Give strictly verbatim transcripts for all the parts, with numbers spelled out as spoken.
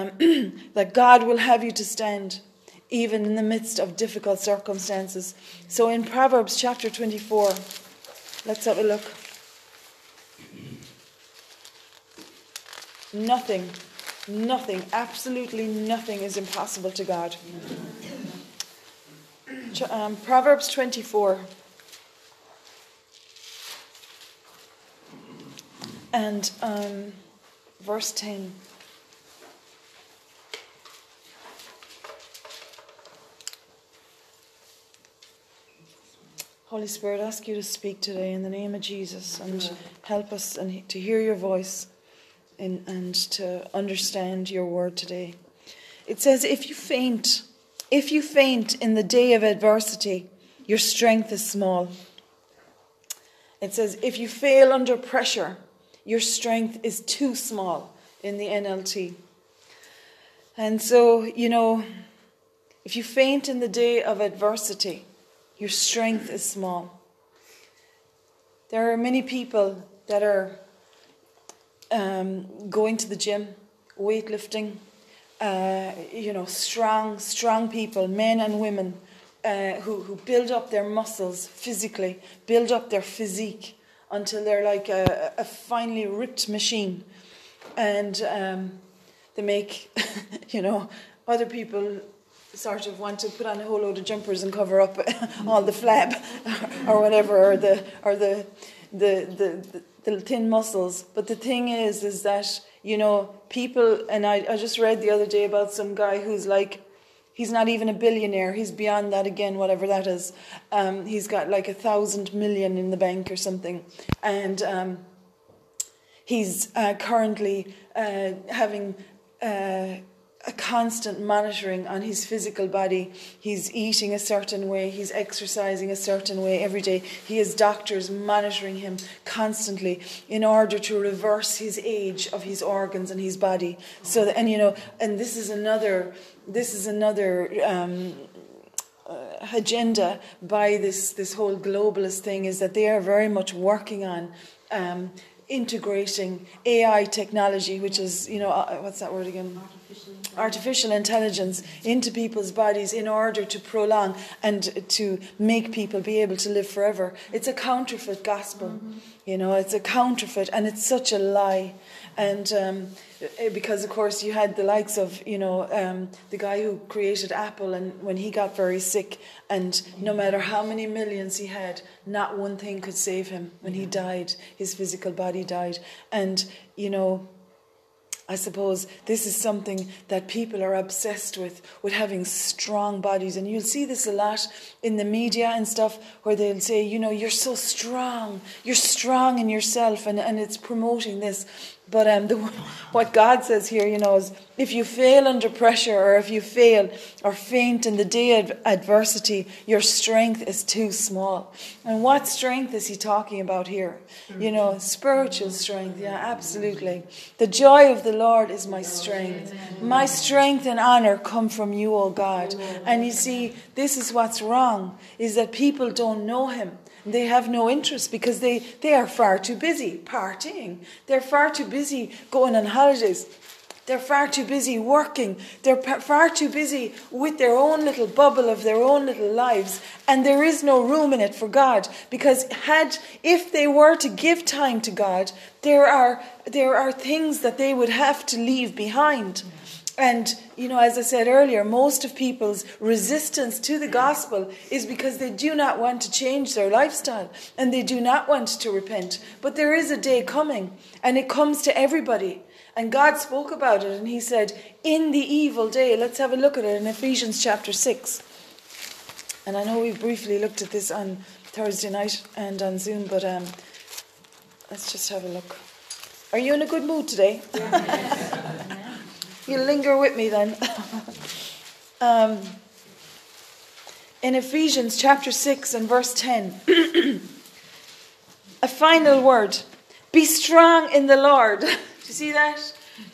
um, that God will have you to stand even in the midst of difficult circumstances. So in Proverbs chapter twenty-four, let's have a look. Nothing, nothing, absolutely nothing is impossible to God. Um, Proverbs twenty-four. And um, verse ten. Holy Spirit, I ask you to speak today in the name of Jesus and help us and to hear your voice and, and to understand your word today. It says, if you faint, if you faint in the day of adversity, your strength is small. It says, if you fail under pressure, your strength is too small in the N L T. And so, you know, if you faint in the day of adversity, your strength is small. There are many people that are um, going to the gym, weightlifting, uh, you know, strong, strong people, men and women, uh, who, who build up their muscles physically, build up their physique, until they're like a, a finely ripped machine. And um, they make, you know, other people sort of want to put on a whole load of jumpers and cover up all the flab or, or whatever, or the or the the, the the the thin muscles. But the thing is, is that, you know, people, and I, I just read the other day about some guy who's like, he's not even a billionaire. He's beyond that again, whatever that is. Um, he's got like a thousand million in the bank or something. And um, he's uh, currently uh, having uh, a constant monitoring on his physical body. He's eating a certain way. He's exercising a certain way every day. He has doctors monitoring him constantly in order to reverse his age of his organs and his body. So, and you know, and this is another... This is another um, uh, agenda by this, this whole globalist thing, is that they are very much working on um, integrating A I technology, which is, you know, uh, what's that word again? Artificial intelligence. Artificial intelligence into people's bodies in order to prolong and to make people be able to live forever. It's a counterfeit gospel, mm-hmm. you know, it's a counterfeit, and it's such a lie. And um, because, of course, you had the likes of, you know, um, the guy who created Apple, and when he got very sick, and no matter how many millions he had, not one thing could save him. When he died, his physical body died. And, you know, I suppose this is something that people are obsessed with, with having strong bodies. And you'll see this a lot in the media and stuff, where they'll say, you know, you're so strong, you're strong in yourself, and, and it's promoting this. But um, the, what God says here, you know, is if you fail under pressure, or if you fail or faint in the day of adversity, your strength is too small. And what strength is he talking about here? You know, spiritual strength. Yeah, absolutely. The joy of the Lord is my strength. My strength and honor come from you, O God. And you see, this is what's wrong, is that people don't know him. They have no interest, because they, they are far too busy partying. They're far too busy going on holidays. They're far too busy working. They're far too busy with their own little bubble of their own little lives. And there is no room in it for God. Because had if they were to give time to God, there are there are things that they would have to leave behind. And, you know, as I said earlier, most of people's resistance to the gospel is because they do not want to change their lifestyle, and they do not want to repent. But there is a day coming, and it comes to everybody. And God spoke about it, and he said, in the evil day, let's have a look at it in Ephesians chapter six. And I know we've briefly looked at this on Thursday night and on Zoom, but um, let's just have a look. Are you in a good mood today? Yeah. You linger with me then. um, in Ephesians chapter six and verse ten. A final word. Be strong in the Lord. Do you see that?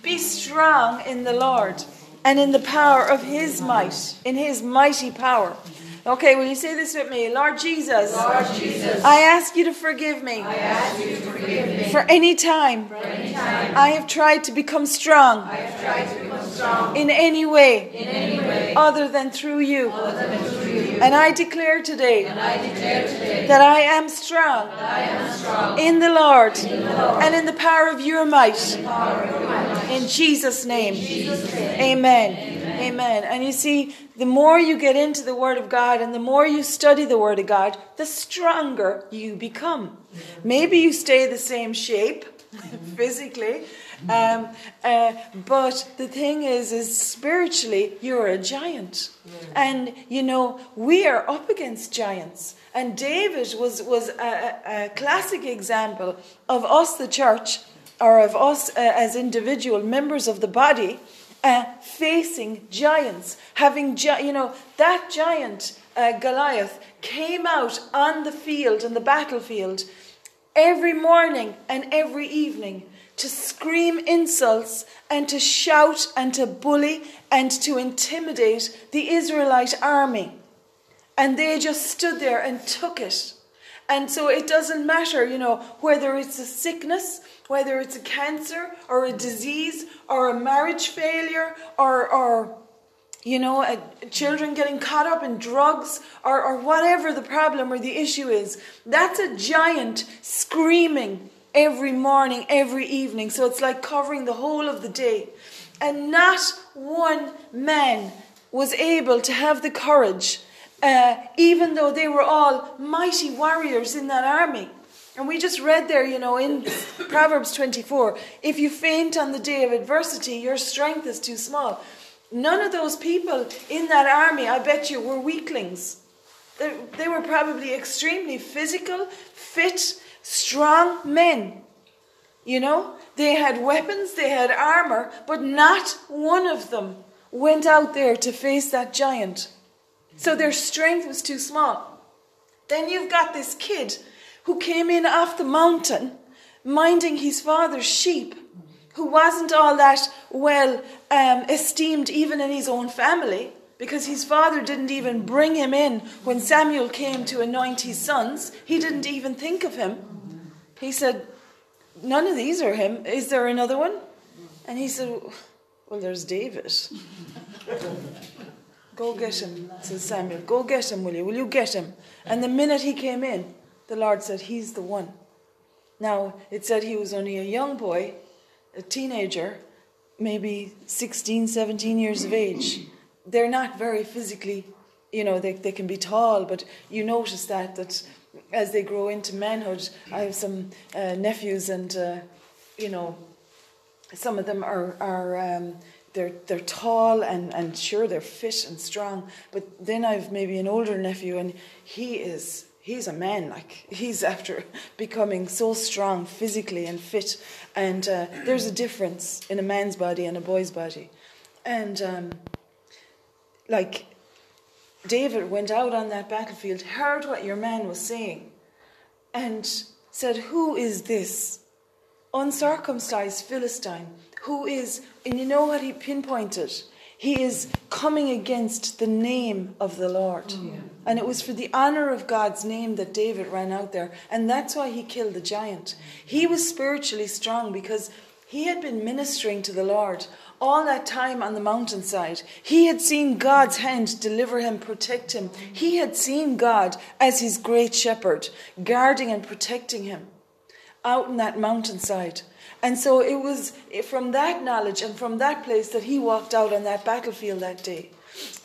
Be strong in the Lord and in the power of his might. In his mighty power. Okay, will you say this with me? Lord Jesus, Lord Jesus, I ask you to forgive me, I ask you to forgive me for any time, for any time I have tried to become strong, I have tried to become strong strong in any way, in any way other than through you. Other than through you. And I declare today, and I declare today that I am strong, I am strong in, the Lord, in the Lord and in the power of your might. In Jesus' name. In Jesus' name. Amen. Amen. Amen. And you see, the more you get into the Word of God and the more you study the Word of God, the stronger you become. Maybe you stay the same shape physically, um, uh, but the thing is, is spiritually you're a giant. And, you know, we are up against giants. And David was, was a, a classic example of us, the church, or of us uh, as individual members of the body, uh, facing giants, having, gi- you know, that giant, uh, Goliath, came out on the field, on the battlefield, every morning and every evening to scream insults and to shout and to bully and to intimidate the Israelite army. And they just stood there and took it. And so it doesn't matter, you know, whether it's a sickness, whether it's a cancer or a disease or a marriage failure or, or you know, a, children getting caught up in drugs or, or whatever the problem or the issue is. That's a giant screaming every morning, every evening. So it's like covering the whole of the day. And not one man was able to have the courage, uh, even though they were all mighty warriors in that army. And we just read there, you know, in Proverbs twenty-four, if you faint on the day of adversity, your strength is too small. None of those people in that army, I bet you, were weaklings. They, they were probably extremely physical, fit, strong men. You know, they had weapons, they had armor, but not one of them went out there to face that giant. So their strength was too small. Then you've got this kid who came in off the mountain, minding his father's sheep, who wasn't all that well um, esteemed even in his own family, because his father didn't even bring him in when Samuel came to anoint his sons. He didn't even think of him. He said, none of these are him. Is there another one? And he said, well, there's David. Go get him, said Samuel. Go get him, will you? Will you get him? And the minute he came in, the Lord said, he's the one. Now, it said he was only a young boy, a teenager, maybe sixteen, seventeen years of age. They're not very physically, you know, they they can be tall, but you notice that, that as they grow into manhood, I have some uh, nephews and, uh, you know, some of them are, are um, they're they're tall and, and sure, they're fit and strong. But then I have maybe an older nephew and he is... He's a man, like, he's after becoming so strong physically and fit. And uh, there's a difference in a man's body and a boy's body. And, um, like, David went out on that battlefield, heard what your man was saying, and said, who is this uncircumcised Philistine? Who is, and you know what he pinpointed? He is coming against the name of the Lord. Oh, yeah. And it was for the honor of God's name that David ran out there. And that's why he killed the giant. He was spiritually strong because he had been ministering to the Lord all that time on the mountainside. He had seen God's hand deliver him, protect him. He had seen God as his great shepherd, guarding and protecting him out in that mountainside. And so it was from that knowledge and from that place that he walked out on that battlefield that day.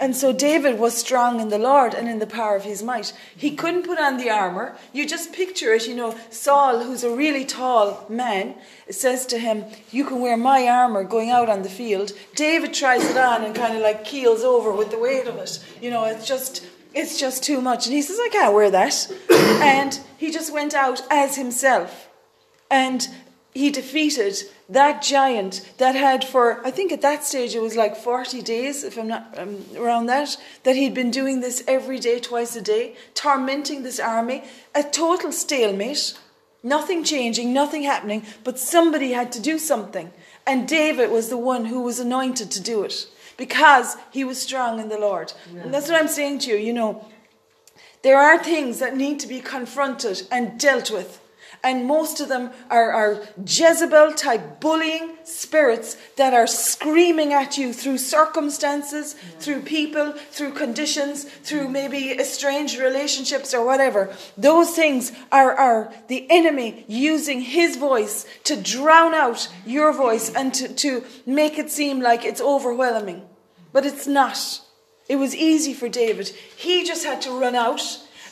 And so David was strong in the Lord and in the power of his might. He couldn't put on the armor. You just picture it, you know, Saul, who's a really tall man, says to him, you can wear my armor going out on the field. David tries it on and kind of like keels over with the weight of it. You know, it's just, it's just too much. And he says, I can't wear that. And he just went out as himself. And he defeated that giant that had for, I think at that stage it was like forty days, if I'm not um, around that, that he'd been doing this every day, twice a day, tormenting this army, a total stalemate, nothing changing, nothing happening, but somebody had to do something. And David was the one who was anointed to do it because he was strong in the Lord. Yeah. And that's what I'm saying to you, you know, there are things that need to be confronted and dealt with. And most of them are, are Jezebel-type bullying spirits that are screaming at you through circumstances, yeah. through people, through conditions, through maybe estranged relationships or whatever. Those things are, are the enemy using his voice to drown out your voice and to, to make it seem like it's overwhelming. But it's not. It was easy for David. He just had to run out,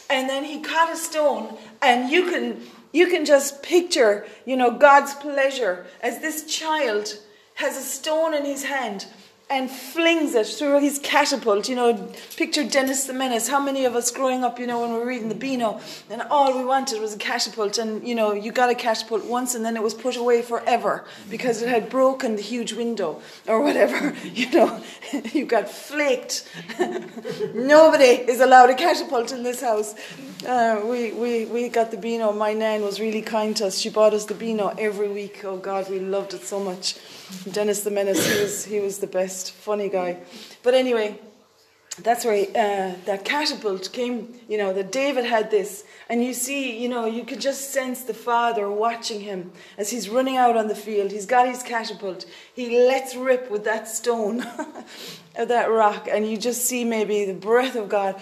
and then he caught a stone, and you can you can just picture, you know, God's pleasure as this child has a stone in his hand and flings it through his catapult. You know, picture Dennis the Menace. How many of us growing up, you know, when we were reading the Beano, and all we wanted was a catapult, and, you know, you got a catapult once and then it was put away forever because it had broken the huge window or whatever, you know. You got flaked. Nobody is allowed a catapult in this house. Uh, we, we, we got the Beano. My nan was really kind to us. She bought us the Beano every week. Oh, God, we loved it so much. Dennis the Menace, he was, he was the best. Funny guy. But anyway, that's where uh, that catapult came, you know, that David had this. And you see, you know, you could just sense the father watching him as he's running out on the field. He's got his catapult. He lets rip with that stone, that rock. And you just see maybe the breath of God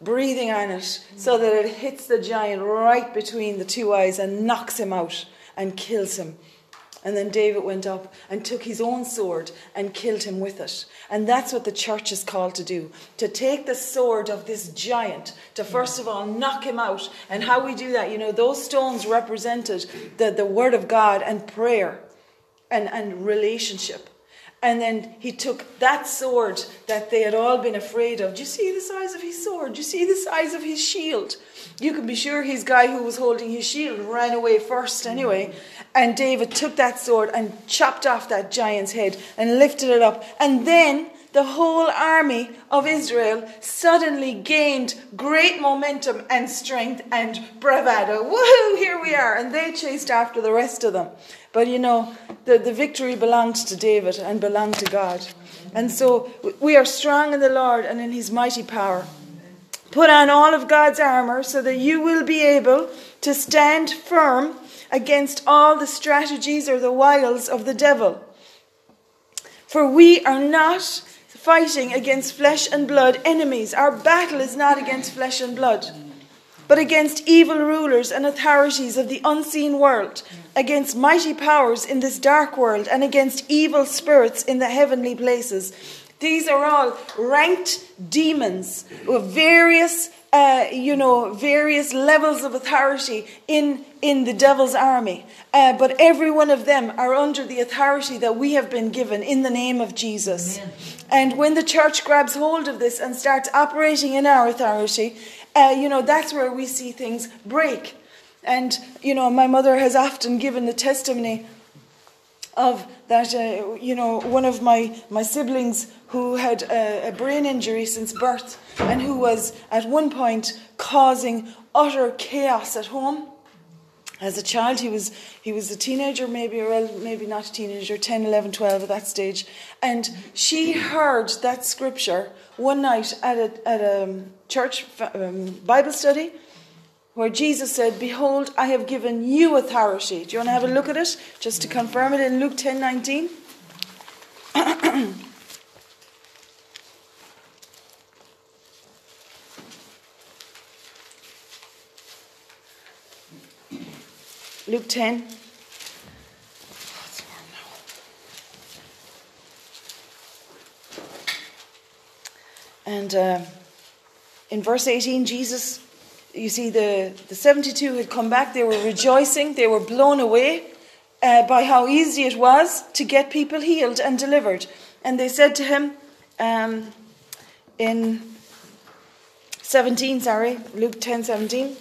breathing on it so that it hits the giant right between the two eyes and knocks him out and kills him. And then David went up and took his own sword and killed him with it. And that's what the church is called to do. To take the sword of this giant, to first of all knock him out. And how we do that, you know, those stones represented the, the word of God and prayer and, and relationship. And then he took that sword that they had all been afraid of. Do you see the size of his sword? Do you see the size of his shield? You can be sure his guy who was holding his shield ran away first anyway. And David took that sword and chopped off that giant's head and lifted it up. And then the whole army of Israel suddenly gained great momentum and strength and bravado. Woohoo, here we are. And they chased after the rest of them. But, you know, the, the victory belonged to David and belonged to God. And so we are strong in the Lord and in his mighty power. Put on all of God's armor so that you will be able to stand firm against all the strategies or the wiles of the devil. For we are not fighting against flesh and blood enemies. Our battle is not against flesh and blood, but against evil rulers and authorities of the unseen world, against mighty powers in this dark world, and against evil spirits in the heavenly places. These are all ranked demons with various, uh, you know, various levels of authority in, in the devil's army. Uh, but every one of them are under the authority that we have been given in the name of Jesus. Amen. And when the church grabs hold of this and starts operating in our authority, Uh, you know, that's where we see things break. And, you know, my mother has often given the testimony of that, uh, you know, one of my, my siblings who had a, a brain injury since birth and who was at one point causing utter chaos at home. As a child, he was he was a teenager, maybe, or maybe not a teenager, ten, eleven, twelve at that stage. And she heard that scripture one night at a, at a church um, Bible study where Jesus said, "Behold, I have given you authority." Do you want to have a look at it? Just to confirm it in Luke ten nineteen. Luke ten. Oh, it's warm now. And uh, in verse eighteen, Jesus, you see the, the seventy-two had come back. They were rejoicing. They were blown away uh, by how easy it was to get people healed and delivered. And they said to him um, in seventeen, sorry, Luke ten, seventeen.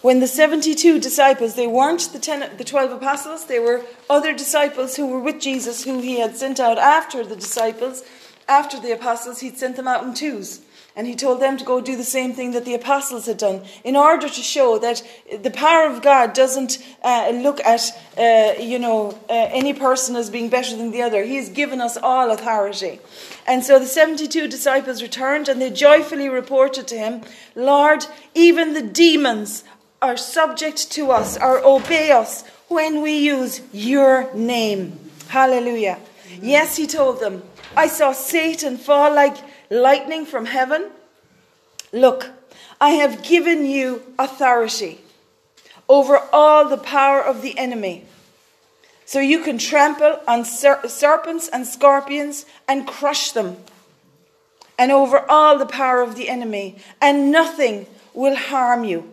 When the seventy-two disciples, they weren't the ten, the twelve apostles, they were other disciples who were with Jesus, who he had sent out after the disciples, after the apostles, he'd sent them out in twos. And he told them to go do the same thing that the apostles had done in order to show that the power of God doesn't uh, look at, uh, you know, uh, any person as being better than the other. He has given us all authority. And so the seventy-two disciples returned and they joyfully reported to him, "Lord, even the demons are subject to us or obey us when we use your name. Hallelujah. Amen. Yes, he told them, I saw Satan fall like lightning from heaven. Look, I have given you authority over all the power of the enemy. So you can trample on ser- serpents and scorpions and crush them. And over all the power of the enemy. And nothing will harm you.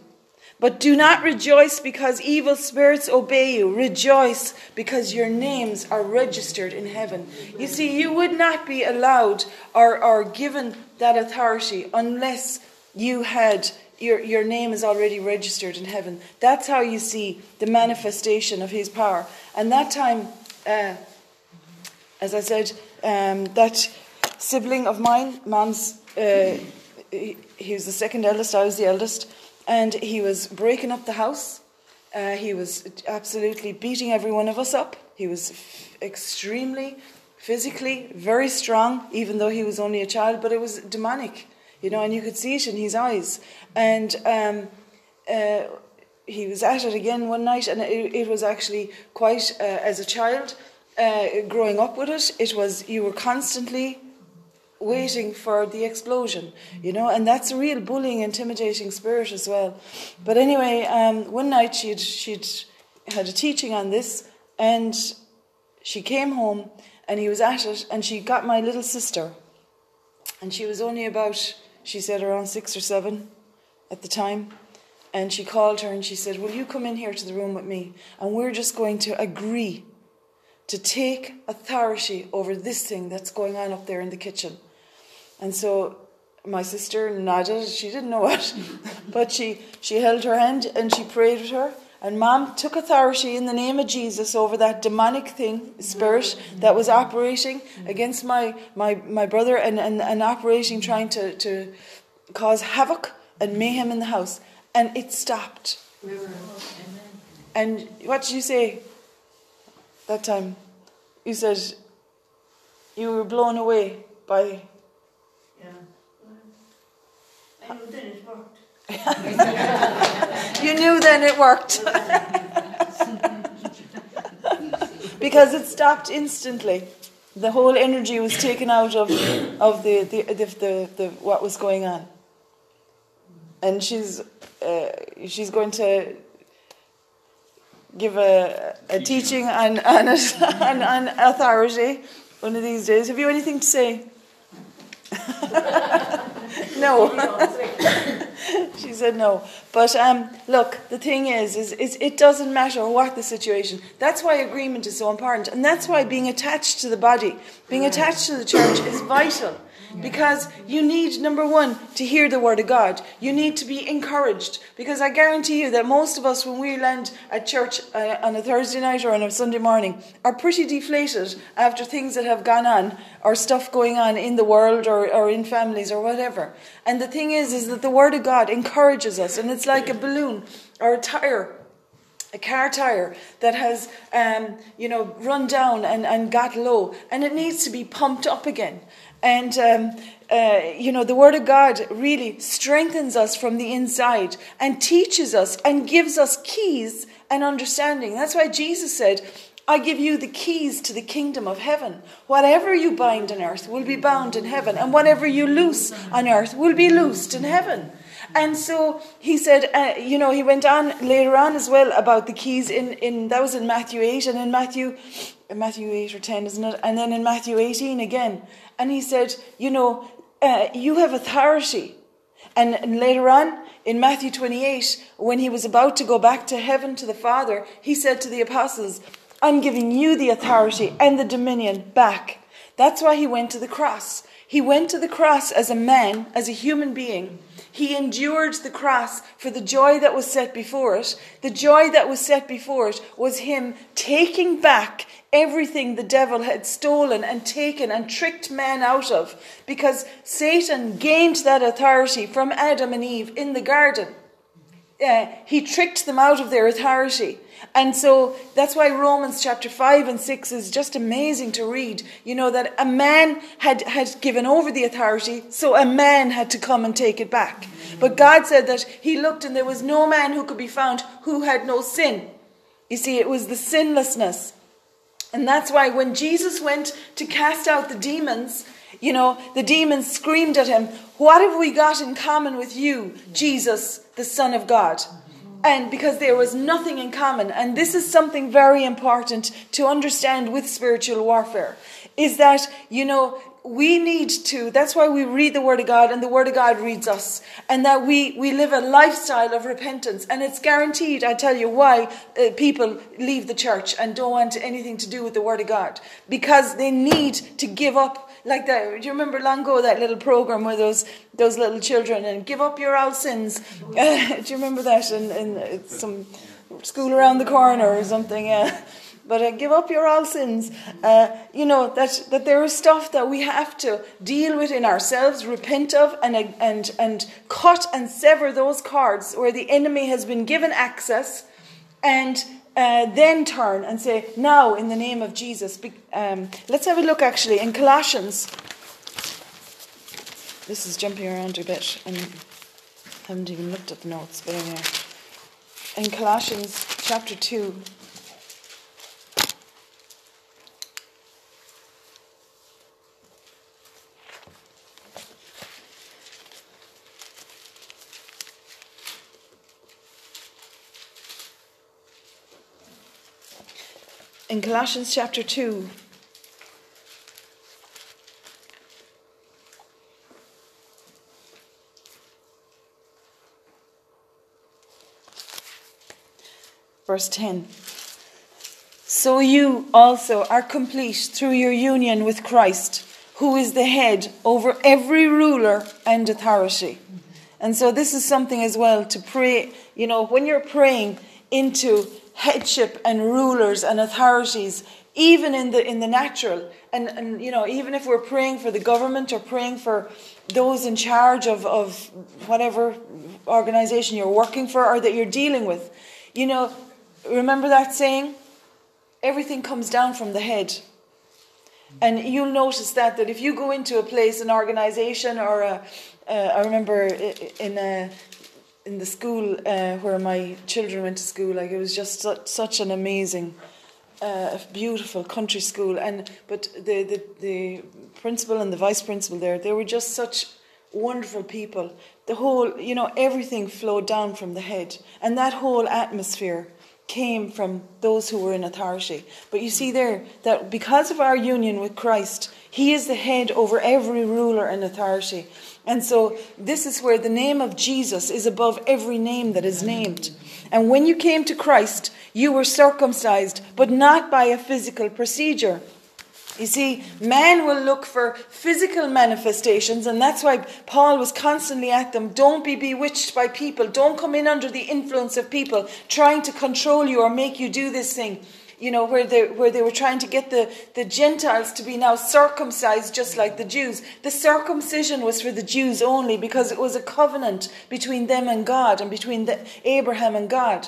But do not rejoice because evil spirits obey you. Rejoice because your names are registered in heaven. You see, you would not be allowed or, or given that authority unless you had your, your name is already registered in heaven. That's how you see the manifestation of his power. And that time, uh, as I said, um, that sibling of mine, Mom's, uh, he, he was the second eldest, I was the eldest. And he was breaking up the house. Uh, he was absolutely beating every one of us up. He was f- extremely, physically, very strong, even though he was only a child. But it was demonic, you know, and you could see it in his eyes. And um, uh, he was at it again one night, and it, it was actually quite, uh, as a child, uh, growing up with it, it was, you were constantly waiting for the explosion, you know, and that's a real bullying, intimidating spirit as well. But anyway, um, one night she'd she'd had a teaching on this, and she came home, and he was at it, and she got my little sister, and she was only about, she said, around six or seven at the time, and she called her and she said, "Will you come in here to the room with me, and we're just going to agree to take authority over this thing that's going on up there in the kitchen." And so my sister nodded. She didn't know what, but she, she held her hand and she prayed with her. And Mom took authority in the name of Jesus over that demonic thing, spirit, that was operating against my, my, my brother and, and, and operating, trying to, to cause havoc and mayhem in the house. And it stopped. And what did you say that time? You said you were blown away by... I knew then it worked. You knew then it worked. Because it stopped instantly. The whole energy was taken out of of the the, the, the, the what was going on. And she's uh, she's going to give a a teaching on on, on on authority one of these days. Have you anything to say? No. She said no. But um, look, the thing is, is, is it doesn't matter what the situation. That's why agreement is so important. And that's why being attached to the body, being attached to the church is vital. Because you need, number one, to hear the word of God. You need to be encouraged. Because I guarantee you that most of us, when we land at church uh, on a Thursday night or on a Sunday morning, are pretty deflated after things that have gone on or stuff going on in the world or, or in families or whatever. And the thing is, is that the word of God encourages us. And it's like a balloon or a tire, a car tire that has, um, you know, run down and, and got low. And it needs to be pumped up again. And, um, uh, you know, the Word of God really strengthens us from the inside and teaches us and gives us keys and understanding. That's why Jesus said, I give you the keys to the kingdom of heaven. Whatever you bind on earth will be bound in heaven. And whatever you loose on earth will be loosed in heaven. And so he said, uh, you know, he went on later on as well about the keys in, in that was in Matthew eight and in Matthew, Matthew eight or ten, isn't it? And then in Matthew eighteen again. And he said, you know, uh, you have authority. And, and later on, in Matthew twenty-eight, when he was about to go back to heaven to the Father, he said to the apostles, I'm giving you the authority and the dominion back. That's why he went to the cross. He went to the cross as a man, as a human being. He endured the cross for the joy that was set before it. The joy that was set before it was him taking back everything the devil had stolen and taken and tricked man out of, because Satan gained that authority from Adam and Eve in the garden. Uh, he tricked them out of their authority. And so that's why Romans chapter five and six is just amazing to read. You know, that a man had, had given over the authority, so a man had to come and take it back. But God said that he looked and there was no man who could be found who had no sin. You see, it was the sinlessness. And that's why when Jesus went to cast out the demons, you know, the demons screamed at him, "What have we got in common with you, Jesus, the Son of God?" And because there was nothing in common. And this is something very important to understand with spiritual warfare, is that, you know, we need to, that's why we read the Word of God and the Word of God reads us, and that we, we live a lifestyle of repentance. And it's guaranteed, I tell you, why uh, people leave the church and don't want anything to do with the Word of God, because they need to give up. Like that, do you remember long ago that little program where those those little children and give up your old sins? Uh, do you remember that in, in some school around the corner or something? Yeah. But uh, give up your all sins. Uh, you know, that, that there is stuff that we have to deal with in ourselves, repent of, and, and, and cut and sever those cords where the enemy has been given access, and uh, then turn and say, now in the name of Jesus. Be- um, let's have a look actually in Colossians. This is jumping around a bit, and I haven't even looked at the notes, but anyway. In Colossians chapter two. In Colossians chapter two, verse ten. So you also are complete through your union with Christ, who is the head over every ruler and authority. And so this is something as well to pray, you know, when you're praying into headship and rulers and authorities, even in the in the natural, and, and you know, even if we're praying for the government or praying for those in charge of, of whatever organization you're working for or that you're dealing with, you know, remember that saying, everything comes down from the head. And you'll notice that that if you go into a place, an organization, or a, uh, I remember in a in the school uh, where my children went to school, like it was just su- such an amazing, uh, beautiful country school. And but the, the the principal and the vice principal there, they were just such wonderful people. The whole, you know, everything flowed down from the head, and that whole atmosphere came from those who were in authority. But you see there that because of our union with Christ, he is the head over every ruler and authority. And so this is where the name of Jesus is above every name that is named. And when you came to Christ, you were circumcised, but not by a physical procedure. You see, man will look for physical manifestations, and that's why Paul was constantly at them. Don't be bewitched by people. Don't come in under the influence of people trying to control you or make you do this thing. You know, where they where they were trying to get the, the Gentiles to be now circumcised just like the Jews. The circumcision was for the Jews only, because it was a covenant between them and God, and between the, Abraham and God.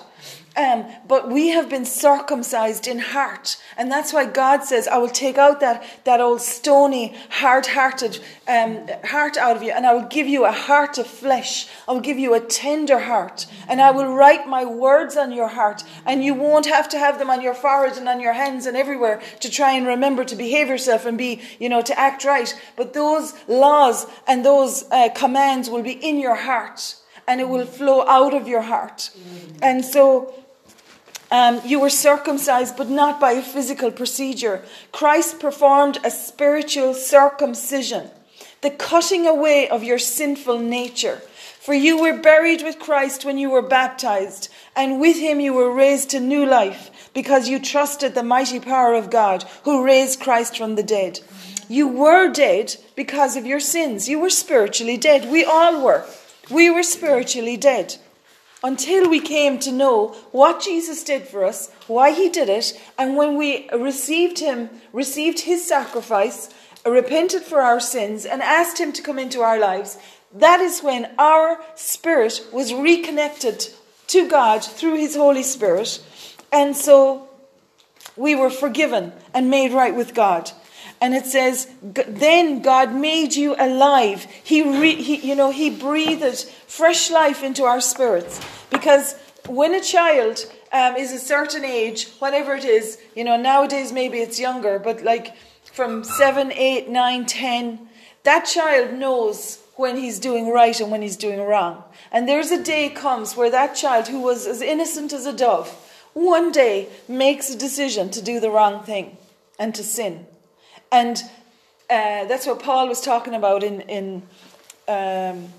Um, but we have been circumcised in heart. And that's why God says, I will take out that, that old stony, hard-hearted um, heart out of you, and I will give you a heart of flesh. I will give you a tender heart, and I will write my words on your heart, and you won't have to have them on your forehead and on your hands and everywhere to try and remember to behave yourself and be, you know, to act right. But those laws and those uh, commands will be in your heart, and it will flow out of your heart. And so Um, you were circumcised, but not by a physical procedure. Christ performed a spiritual circumcision, the cutting away of your sinful nature. For you were buried with Christ when you were baptized, and with him you were raised to new life, because you trusted the mighty power of God, who raised Christ from the dead. You were dead because of your sins. You were spiritually dead. We all were. We were spiritually dead, until we came to know what Jesus did for us, why he did it, and when we received him, received his sacrifice, repented for our sins, and asked him to come into our lives, that is when our spirit was reconnected to God through his Holy Spirit. And so we were forgiven and made right with God. And it says, then God made you alive. He, re- he, you know, he breathed fresh life into our spirits. Because when a child um, is a certain age, whatever it is, you know, nowadays maybe it's younger, but like from seven, eight, nine, ten, that child knows when he's doing right and when he's doing wrong. And there's a day comes where that child who was as innocent as a dove, one day makes a decision to do the wrong thing and to sin. And uh, that's what Paul was talking about in, in um,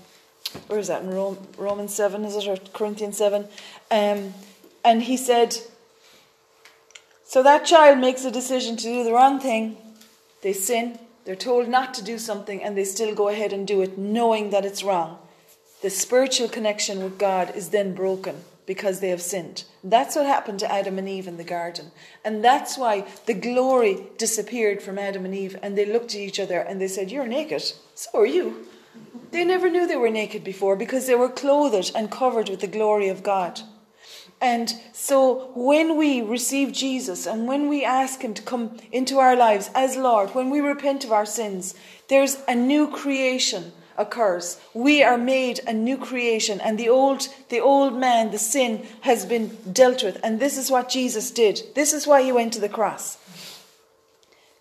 where is that, in Rome, Romans seven, is it, or Corinthians seven? Um, and he said, so that child makes a decision to do the wrong thing, they sin, they're told not to do something, and they still go ahead and do it, knowing that it's wrong. The spiritual connection with God is then broken because they have sinned. That's what happened to Adam and Eve in the garden. And that's why the glory disappeared from Adam and Eve. And they looked at each other and they said, you're naked. So are you. They never knew they were naked before because they were clothed and covered with the glory of God. And so when we receive Jesus and when we ask him to come into our lives as Lord, when we repent of our sins, there's a new creation occurs. We are made a new creation, and the old the old man, the sin, has been dealt with. And this is what Jesus did. This is why he went to the cross.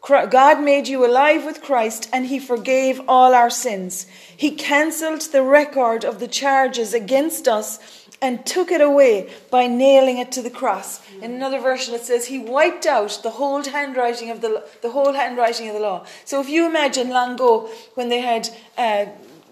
God made you alive with Christ, and he forgave all our sins. He cancelled the record of the charges against us and took it away by nailing it to the cross. In another version it says he wiped out the whole handwriting of the the whole handwriting of the law. So if you imagine long ago when they had uh,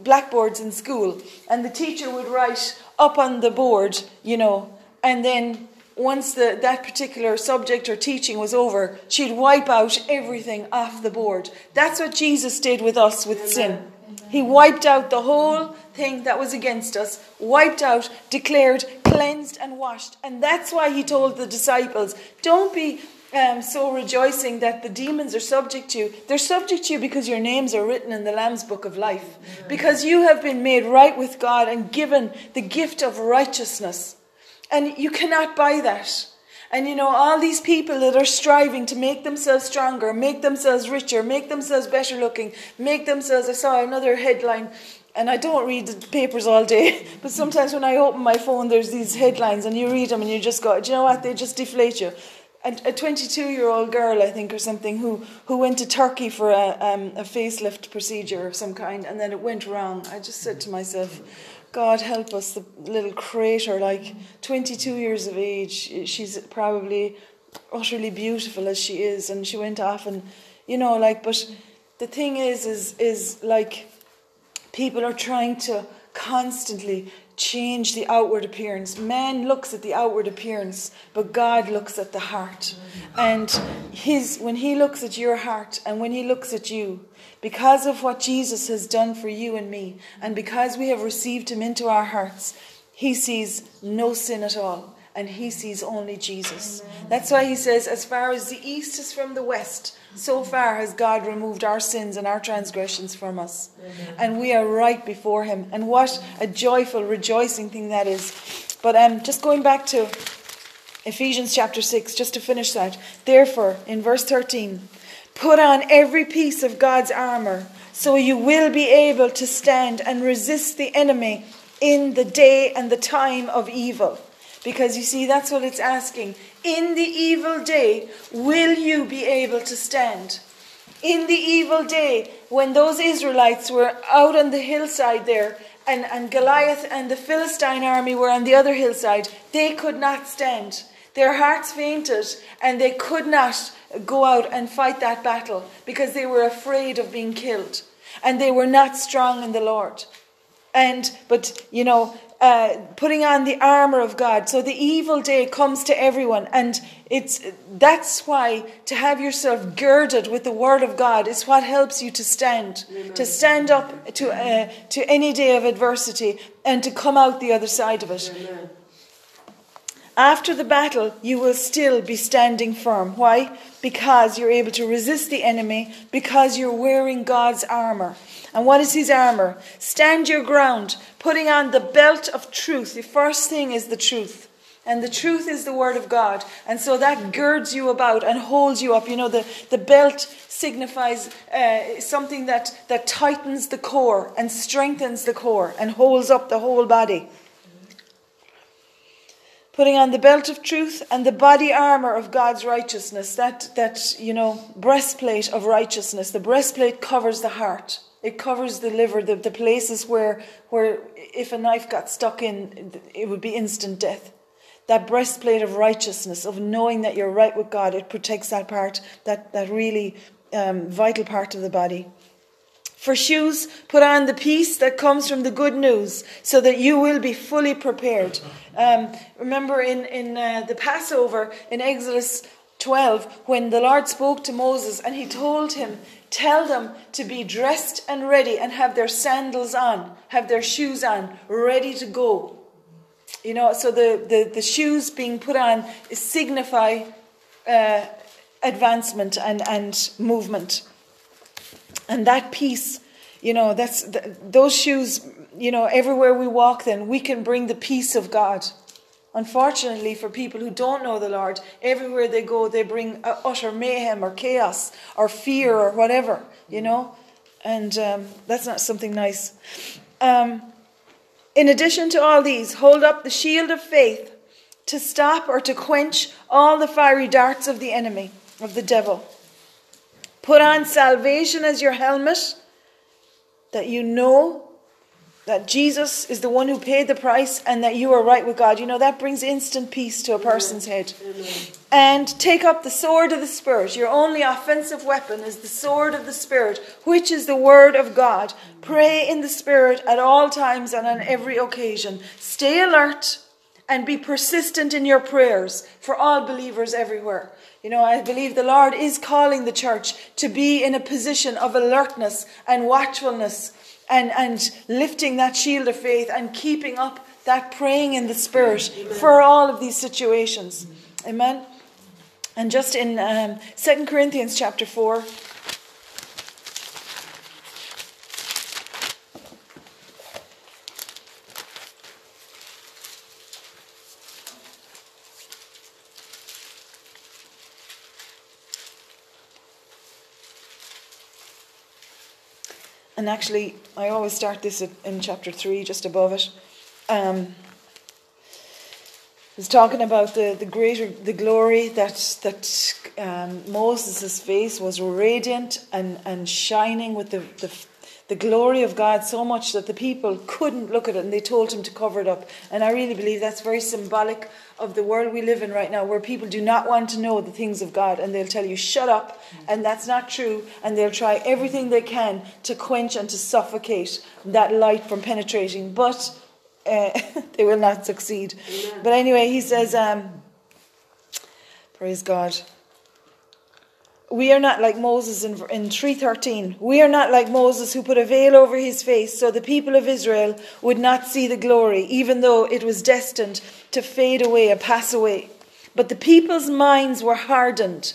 blackboards in school, and the teacher would write up on the board, you know, and then once the, that particular subject or teaching was over, she'd wipe out everything off the board. That's what Jesus did with us with Amen. Sin. He wiped out the whole thing that was against us, wiped out, declared, cleansed and washed. And that's why he told the disciples, don't be um, so rejoicing that the demons are subject to you. They're subject to you because your names are written in the Lamb's Book of Life. Because you have been made right with God and given the gift of righteousness. And you cannot buy that. And, you know, all these people that are striving to make themselves stronger, make themselves richer, make themselves better looking, make themselves... I saw another headline, and I don't read the papers all day, but sometimes when I open my phone, there's these headlines, and you read them, and you just go, do you know what? They just deflate you. A twenty-two-year-old girl, I think, or something, who, who went to Turkey for a, um, a facelift procedure of some kind, and then it went wrong. I just said to myself... God help us, the little creator, like twenty-two years of age. She's probably utterly beautiful as she is. And she went off and, you know, like, but the thing is, is, is like people are trying to constantly change the outward appearance. Man looks at the outward appearance, but God looks at the heart. And his, when he looks at your heart and when he looks at you, because of what Jesus has done for you and me, and because we have received him into our hearts, he sees no sin at all. And he sees only Jesus. That's why he says, as far as the east is from the west, so far has God removed our sins and our transgressions from us. And we are right before him. And what a joyful, rejoicing thing that is. But um, just going back to Ephesians chapter six, just to finish that. Therefore, in verse thirteen... put on every piece of God's armor, so you will be able to stand and resist the enemy in the day and the time of evil. Because you see, that's what it's asking. In the evil day, will you be able to stand? In the evil day, when those Israelites were out on the hillside there, and, and Goliath and the Philistine army were on the other hillside, they could not stand. Their hearts fainted, and they could not go out and fight that battle because they were afraid of being killed, and they were not strong in the Lord. And but you know, uh, putting on the armor of God, so the evil day comes to everyone, and it's that's why to have yourself girded with the Word of God is what helps you to stand, Amen. To stand up to uh, to any day of adversity and to come out the other side of it. Amen. After the battle, you will still be standing firm. Why? Because you're able to resist the enemy, because you're wearing God's armor. And what is his armor? Stand your ground, putting on the belt of truth. The first thing is the truth. And the truth is the word of God. And so that girds you about and holds you up. You know, the, the belt signifies uh, something that, that tightens the core and strengthens the core and holds up the whole body. Putting on the belt of truth and the body armor of God's righteousness. That, that you know, breastplate of righteousness. The breastplate covers the heart. It covers the liver, the, the places where, where if a knife got stuck in, it would be instant death. That breastplate of righteousness, of knowing that you're right with God, it protects that part, that, that really um, vital part of the body. For shoes, put on the peace that comes from the good news, so that you will be fully prepared. Um, remember in, in uh, the Passover, in Exodus twelve, when the Lord spoke to Moses and he told him, tell them to be dressed and ready and have their sandals on, have their shoes on, ready to go. You know, so the, the, the shoes being put on signify uh, advancement and, and movement. And that peace, you know, that's th- those shoes, you know, everywhere we walk then, we can bring the peace of God. Unfortunately, for people who don't know the Lord, everywhere they go, they bring uh, utter mayhem or chaos or fear or whatever, you know. And um, that's not something nice. Um In addition to all these, hold up the shield of faith to stop or to quench all the fiery darts of the enemy, of the devil. Put on salvation as your helmet, that you know that Jesus is the one who paid the price and that you are right with God. You know, that brings instant peace to a person's head. Amen. And take up the sword of the Spirit. Your only offensive weapon is the sword of the Spirit, which is the word of God. Pray in the Spirit at all times and on every occasion. Stay alert and be persistent in your prayers for all believers everywhere. You know, I believe the Lord is calling the church to be in a position of alertness and watchfulness and, and lifting that shield of faith and keeping up that praying in the Spirit. Amen. For all of these situations. Amen. And just in um, Second Corinthians chapter four. And actually, I always start this in chapter three, just above it. Um, It's talking about the, the greater the glory that that um, Moses' face was radiant and, and shining with the, the the glory of God so much that the people couldn't look at it, and they told him to cover it up. And I really believe that's very symbolic of the world we live in right now, where people do not want to know the things of God, and they'll tell you, shut up, and that's not true, and they'll try everything they can to quench and to suffocate that light from penetrating. But Uh, they will not succeed. Amen. But anyway, he says, um, praise God. We are not like Moses in, in three thirteen. We are not like Moses, who put a veil over his face so the people of Israel would not see the glory, even though it was destined to fade away and pass away. But the people's minds were hardened.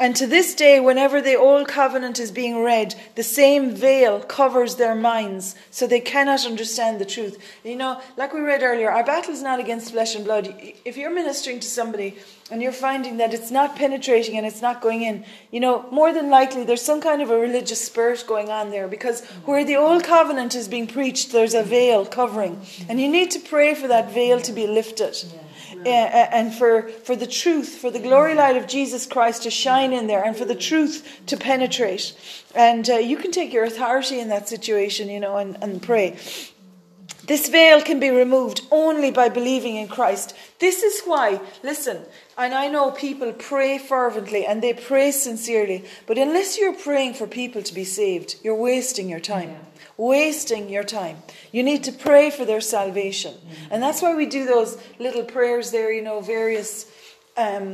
And to this day, whenever the Old Covenant is being read, the same veil covers their minds, so they cannot understand the truth. You know, like we read earlier, our battle is not against flesh and blood. If you're ministering to somebody and you're finding that it's not penetrating and it's not going in, you know, more than likely there's some kind of a religious spirit going on there, because where the Old Covenant is being preached, there's a veil covering. And you need to pray for that veil to be lifted. Uh, and for, for the truth, for the glory light of Jesus Christ to shine in there, and for the truth to penetrate. And uh, you can take your authority in that situation, you know, and, and pray. This veil can be removed only by believing in Christ. This is why, listen, and I know people pray fervently and they pray sincerely, but unless you're praying for people to be saved, you're wasting your time. Yeah. Wasting your time. You need to pray for their salvation. Mm-hmm. And that's why we do those little prayers there, you know, various um,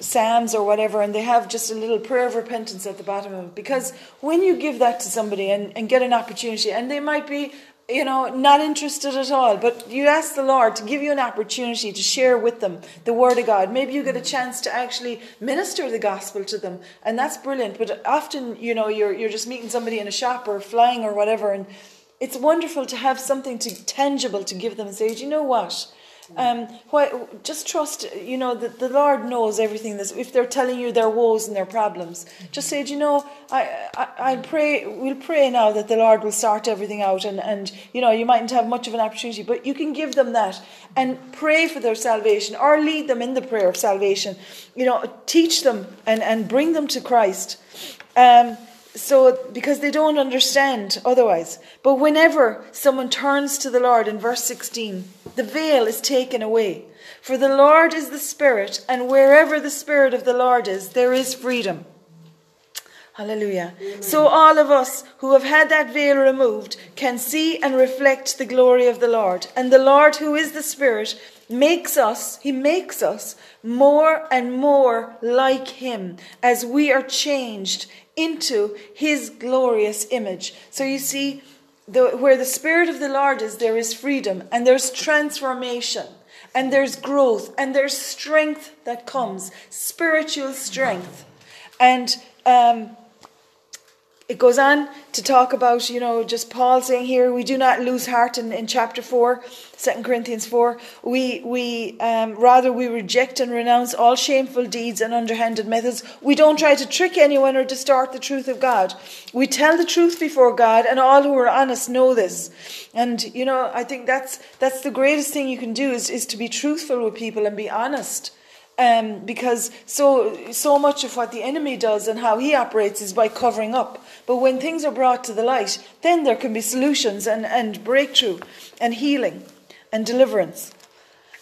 psalms or whatever, and they have just a little prayer of repentance at the bottom of it. Because when you give that to somebody and, and get an opportunity, and they might be you know, not interested at all. But you ask the Lord to give you an opportunity to share with them the Word of God. Maybe you get a chance to actually minister the gospel to them. And that's brilliant. But often, you know, you're you're just meeting somebody in a shop or flying or whatever. And it's wonderful to have something to, tangible to give them and say, do you know what? Um, why, just trust, you know, that the Lord knows everything. That's, if they're telling you their woes and their problems, just say, you know, I, I, I'll pray, we'll pray now that the Lord will sort everything out. And, and, you know, you mightn't have much of an opportunity, but you can give them that and pray for their salvation or lead them in the prayer of salvation. You know, teach them and, and bring them to Christ. Um, So, because they don't understand otherwise. But whenever someone turns to the Lord, in verse sixteen, the veil is taken away. For the Lord is the Spirit, and wherever the Spirit of the Lord is, there is freedom. Hallelujah. Amen. So all of us who have had that veil removed can see and reflect the glory of the Lord. And the Lord, who is the Spirit, makes us, he makes us more and more like him as we are changed into his glorious image. So you see, the, where the Spirit of the Lord is, there is freedom, and there's transformation, and there's growth, and there's strength that comes, spiritual strength. And um, it goes on to talk about, you know, just Paul saying here, we do not lose heart in, in chapter four, Second Corinthians four. We, we um, rather we reject and renounce all shameful deeds and underhanded methods. We don't try to trick anyone or distort the truth of God. We tell the truth before God, and all who are honest know this. And, you know, I think that's that's the greatest thing you can do is, is to be truthful with people and be honest. Um, because so so much of what the enemy does and how he operates is by covering up. But when things are brought to the light, then there can be solutions and, and breakthrough and healing and deliverance.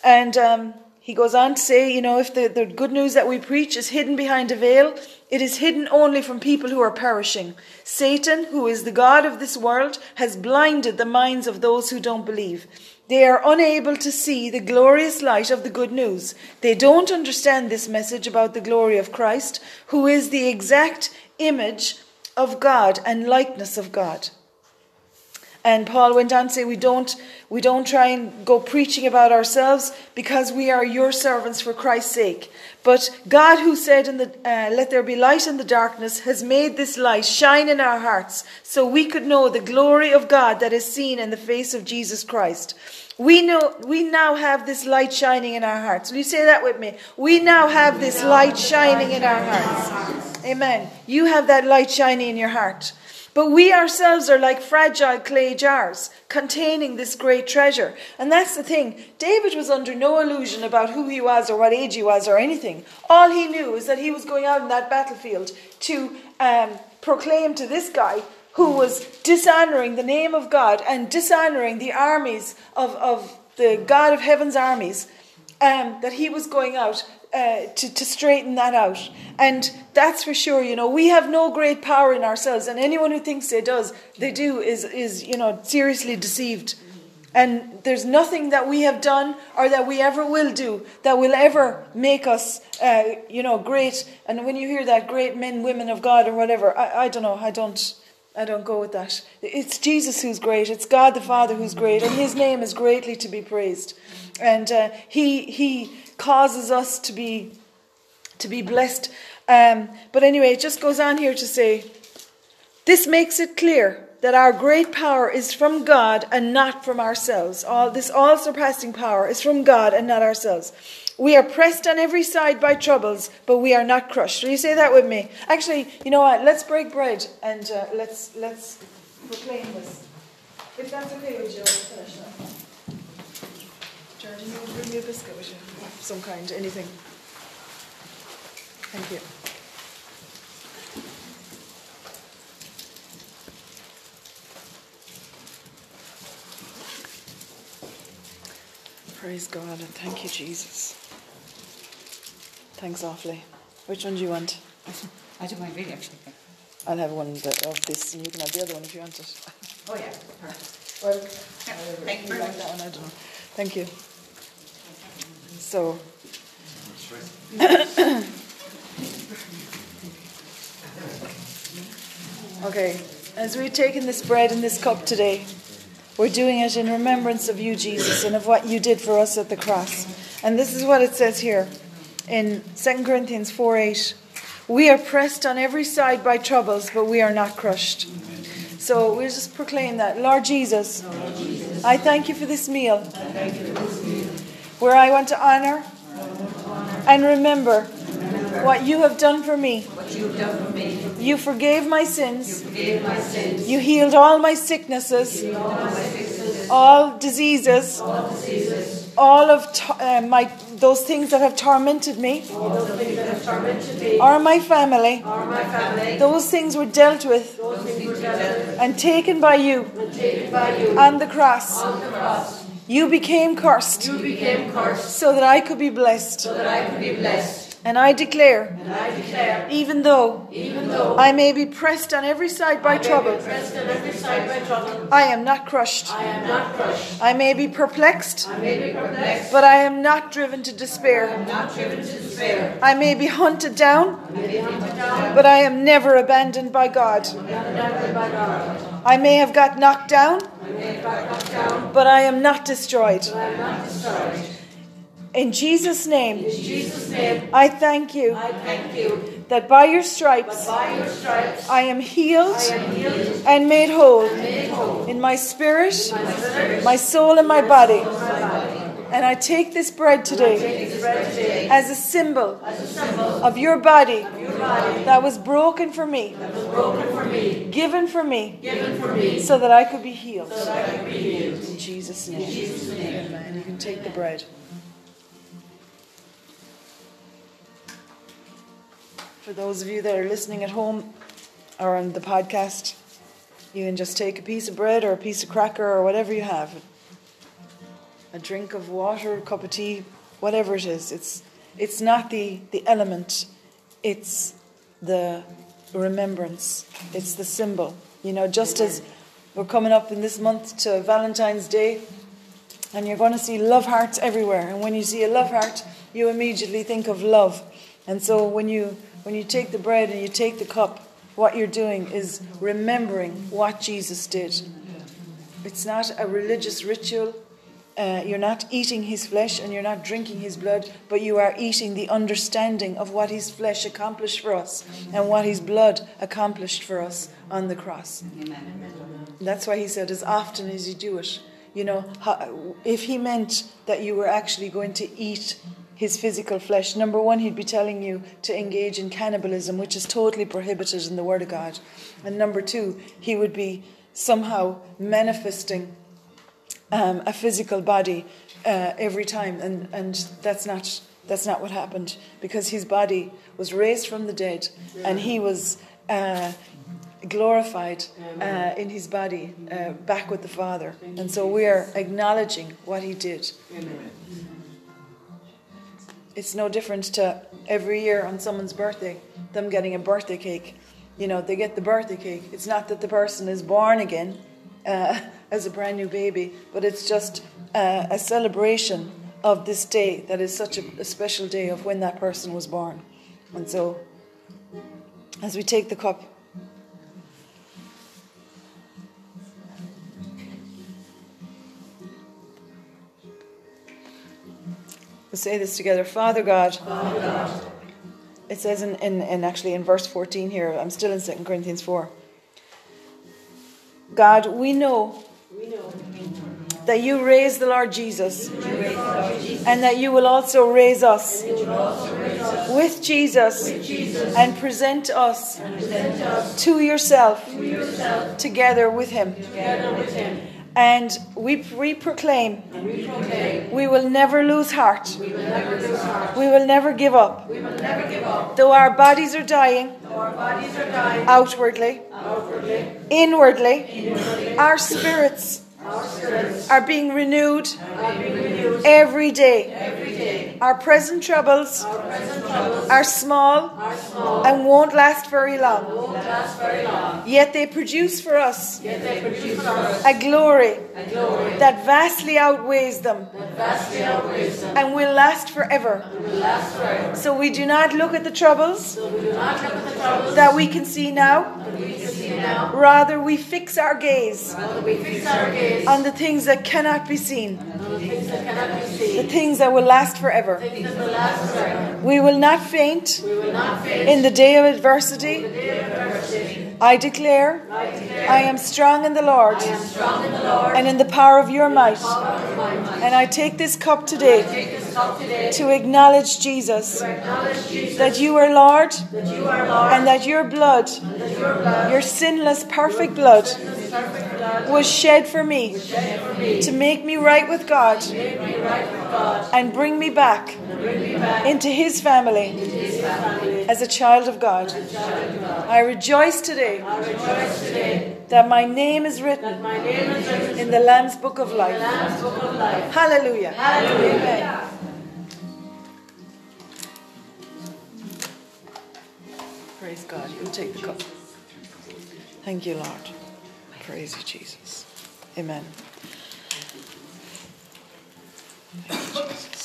And um, he goes on to say, you know, if the, the good news that we preach is hidden behind a veil, it is hidden only from people who are perishing. Satan, who is the god of this world, has blinded the minds of those who don't believe. They are unable to see the glorious light of the good news. They don't understand this message about the glory of Christ, who is the exact image of God and likeness of God. And Paul went on to say, we don't, we don't try and go preaching about ourselves, because we are your servants for Christ's sake. But God, who said, in the, uh, let there be light in the darkness, has made this light shine in our hearts, so we could know the glory of God that is seen in the face of Jesus Christ. We know, we now have this light shining in our hearts. Will you say that with me? We now have this light shining in our hearts. Amen. You have that light shining in your heart. But we ourselves are like fragile clay jars containing this great treasure. And that's the thing. David was under no illusion about who he was or what age he was or anything. All he knew is that he was going out in that battlefield to um, proclaim to this guy who was dishonoring the name of God and dishonoring the armies of, of the God of heaven's armies, um, that he was going out Uh, to, to straighten that out. And that's for sure. You know, we have no great power in ourselves, and anyone who thinks they does they do is is you know, seriously deceived. And there's nothing that we have done or that we ever will do that will ever make us uh, you know, great. And when you hear that, great men, women of God or whatever, I, I don't know I don't I don't go with that. It's Jesus who's great. It's God the Father who's great. And his name is greatly to be praised. And uh, he he causes us to be to be blessed. Um, but anyway, it just goes on here to say, this makes it clear that our great power is from God and not from ourselves. All this all-surpassing power is from God and not ourselves. We are pressed on every side by troubles, but we are not crushed. Will you say that with me? Actually, you know what? Let's break bread and uh, let's let's proclaim this. If that's okay with you, I'll finish now. Jordan, you bring me a biscuit, would you? Of some kind, anything. Thank you. Praise God and thank you, Jesus. Thanks awfully. Which one do you want? I don't mind really, actually. I'll have one of this, and you can have the other one if you want it. Oh yeah, perfect. Well, yeah, thank you very much. That one, I don't know. Thank you. So, okay, as we've taken this bread and this cup today, We're doing it in remembrance of you, Jesus, and of what you did for us at the cross. And this is what it says here in Second Corinthians four eight. We are pressed on every side by troubles, but we are not crushed. So we'll just proclaim that. Lord Jesus, Lord Jesus, I thank you for this meal, I thank you for this meal. Where I want to honor, want to honor and remember, remember what you have done for me. What you have done for me. You forgave my sins. You forgave my sins. You healed all my sicknesses, all, my sicknesses. all diseases, all, diseases. all of t- uh, my those things that have tormented me, those things that have tormented me or, my family, or my family. Those things were dealt with, those things were dealt with and taken by you, taken by you on, the cross. on the cross. You became cursed, you became cursed so, that so that I could be blessed. And I declare, and I declare even, though even though I may be pressed on every side by, trouble, every side by trouble, I am not crushed. I, am not crushed. I, may, be perplexed, I may be perplexed, but I am not driven to despair. I, am not driven to despair. I may be hunted down, I be hunted down but I am never abandoned by God. I, never by God. I may have got knocked down, I may have got knocked down but I am not destroyed. But I am not destroyed. In Jesus' name, In Jesus' name I, thank you, I thank you that by your stripes, by your stripes I am healed, I am healed and, made whole, and made whole in my spirit, in my, spirit my soul, and my, my body. Soul and my body. And I take this bread today, this bread today as a symbol, as a symbol of, your body, of your body that was broken for me, broken for me, given for me, given for me so, that so that I could be healed. In Jesus' name. In Jesus' name. Amen. You can take the bread. For those of you that are listening at home or on the podcast, you can just take a piece of bread or a piece of cracker or whatever you have. A drink of water, a cup of tea, whatever it is. It's it's not the, the element. It's the remembrance. It's the symbol. You know, just as we're coming up in this month to Valentine's Day, and you're going to see love hearts everywhere. And when you see a love heart, you immediately think of love. And so when you... When you take the bread and you take the cup, what you're doing is remembering what Jesus did. It's not a religious ritual. Uh, you're not eating his flesh and you're not drinking his blood, but you are eating the understanding of what his flesh accomplished for us and what his blood accomplished for us on the cross. That's why he said, as often as you do it, you know, if he meant that you were actually going to eat his physical flesh. Number one, he'd be telling you to engage in cannibalism, which is totally prohibited in the Word of God. And number two, he would be somehow manifesting um, a physical body uh, every time. And, and that's not that's not what happened, because his body was raised from the dead and he was uh, glorified uh, in his body uh, back with the Father. And so we are acknowledging what he did. Amen. It's no different to every year on someone's birthday, them getting a birthday cake. You know, they get the birthday cake. It's not that the person is born again uh, as a brand new baby, but it's just uh, a celebration of this day that is such a, a special day of when that person was born. And so, as we take the cup, we'll say this together. Father God, Father God. It says in, in, in actually in verse fourteen here, I'm still in Second Corinthians four. God, we know, we know. that you raised the Lord Jesus, the Lord Jesus. And that you will also raise us, also raise us. With, Jesus with Jesus and present us, and present us. To, yourself, to yourself together with him. Together with him. And we, we proclaim, and we proclaim, we will never lose heart. We will never lose heart. We will never give up. We will never give up. Though our bodies are dying, though our bodies are dying outwardly, outwardly, inwardly, inwardly, our spirits, our spirits are being renewed, are being renewed every day. Every day. Our present troubles, our present troubles are, small, are small and won't last very long. Won't last very long. Yet they produce for us, Yet they produce for us a, glory a glory that vastly outweighs them, vastly outweighs them and, will and will last forever. So we do not look at the troubles, so we do not look at the troubles that we can see now. you now. Rather, we fix our gaze, Rather, we fix our gaze on the things that cannot be seen, the things that, cannot be seen. The things that will last forever. Things that will last forever. We will not faint, we will not faint in the day of adversity. I declare, I declare, I am strong in the Lord, I am strong in the Lord and in the power of your might. And I take this cup today, this cup today to, acknowledge Jesus, to acknowledge Jesus that you are Lord, that you are Lord and that your blood, that your, blood your sinless, perfect blood, sinless, perfect blood was shed for me, shed for me to make me right with God, right with God and bring me back, bring me back into his family, into his family as, a as a child of God. I rejoice today. I rejoice today that my name is written, name is written in the Lamb's Book of Life. Book of Life. Hallelujah. Hallelujah. Amen. Praise God. You'll take the cup. Thank you, Lord. Praise you, Jesus. Amen. Thank you, Jesus.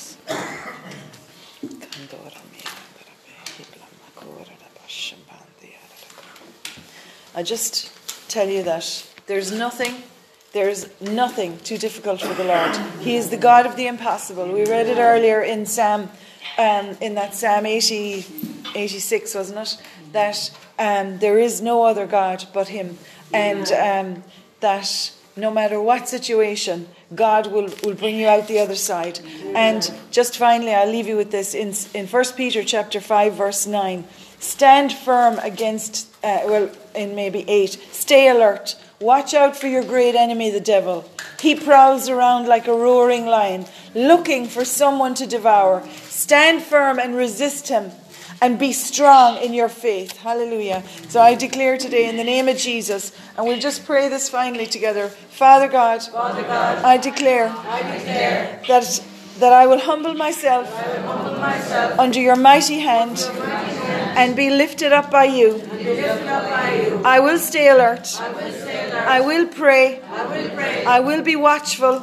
I just tell you that there's nothing, there's nothing too difficult for the Lord. He is the God of the impossible. We read it earlier in Psalm, um, in that Psalm eighty, eighty-six, wasn't it? That um, there is no other God but Him, and um, that no matter what situation, God will, will bring you out the other side. And just finally, I'll leave you with this in in First Peter chapter five verse nine. Stand firm against, uh, well, in maybe eight. Stay alert. Watch out for your great enemy, the devil. He prowls around like a roaring lion, looking for someone to devour. Stand firm and resist him, and be strong in your faith. Hallelujah. So I declare today in the name of Jesus, and we'll just pray this finally together. Father God, Father God, I declare, I declare that that I will humble myself, will humble myself under your mighty hand. And be lifted up by you. I will stay alert. I will pray. I will be watchful.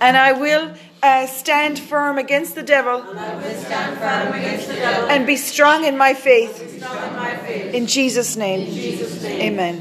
And I will uh, stand firm against the devil. And be strong in my faith. In Jesus' name. Amen.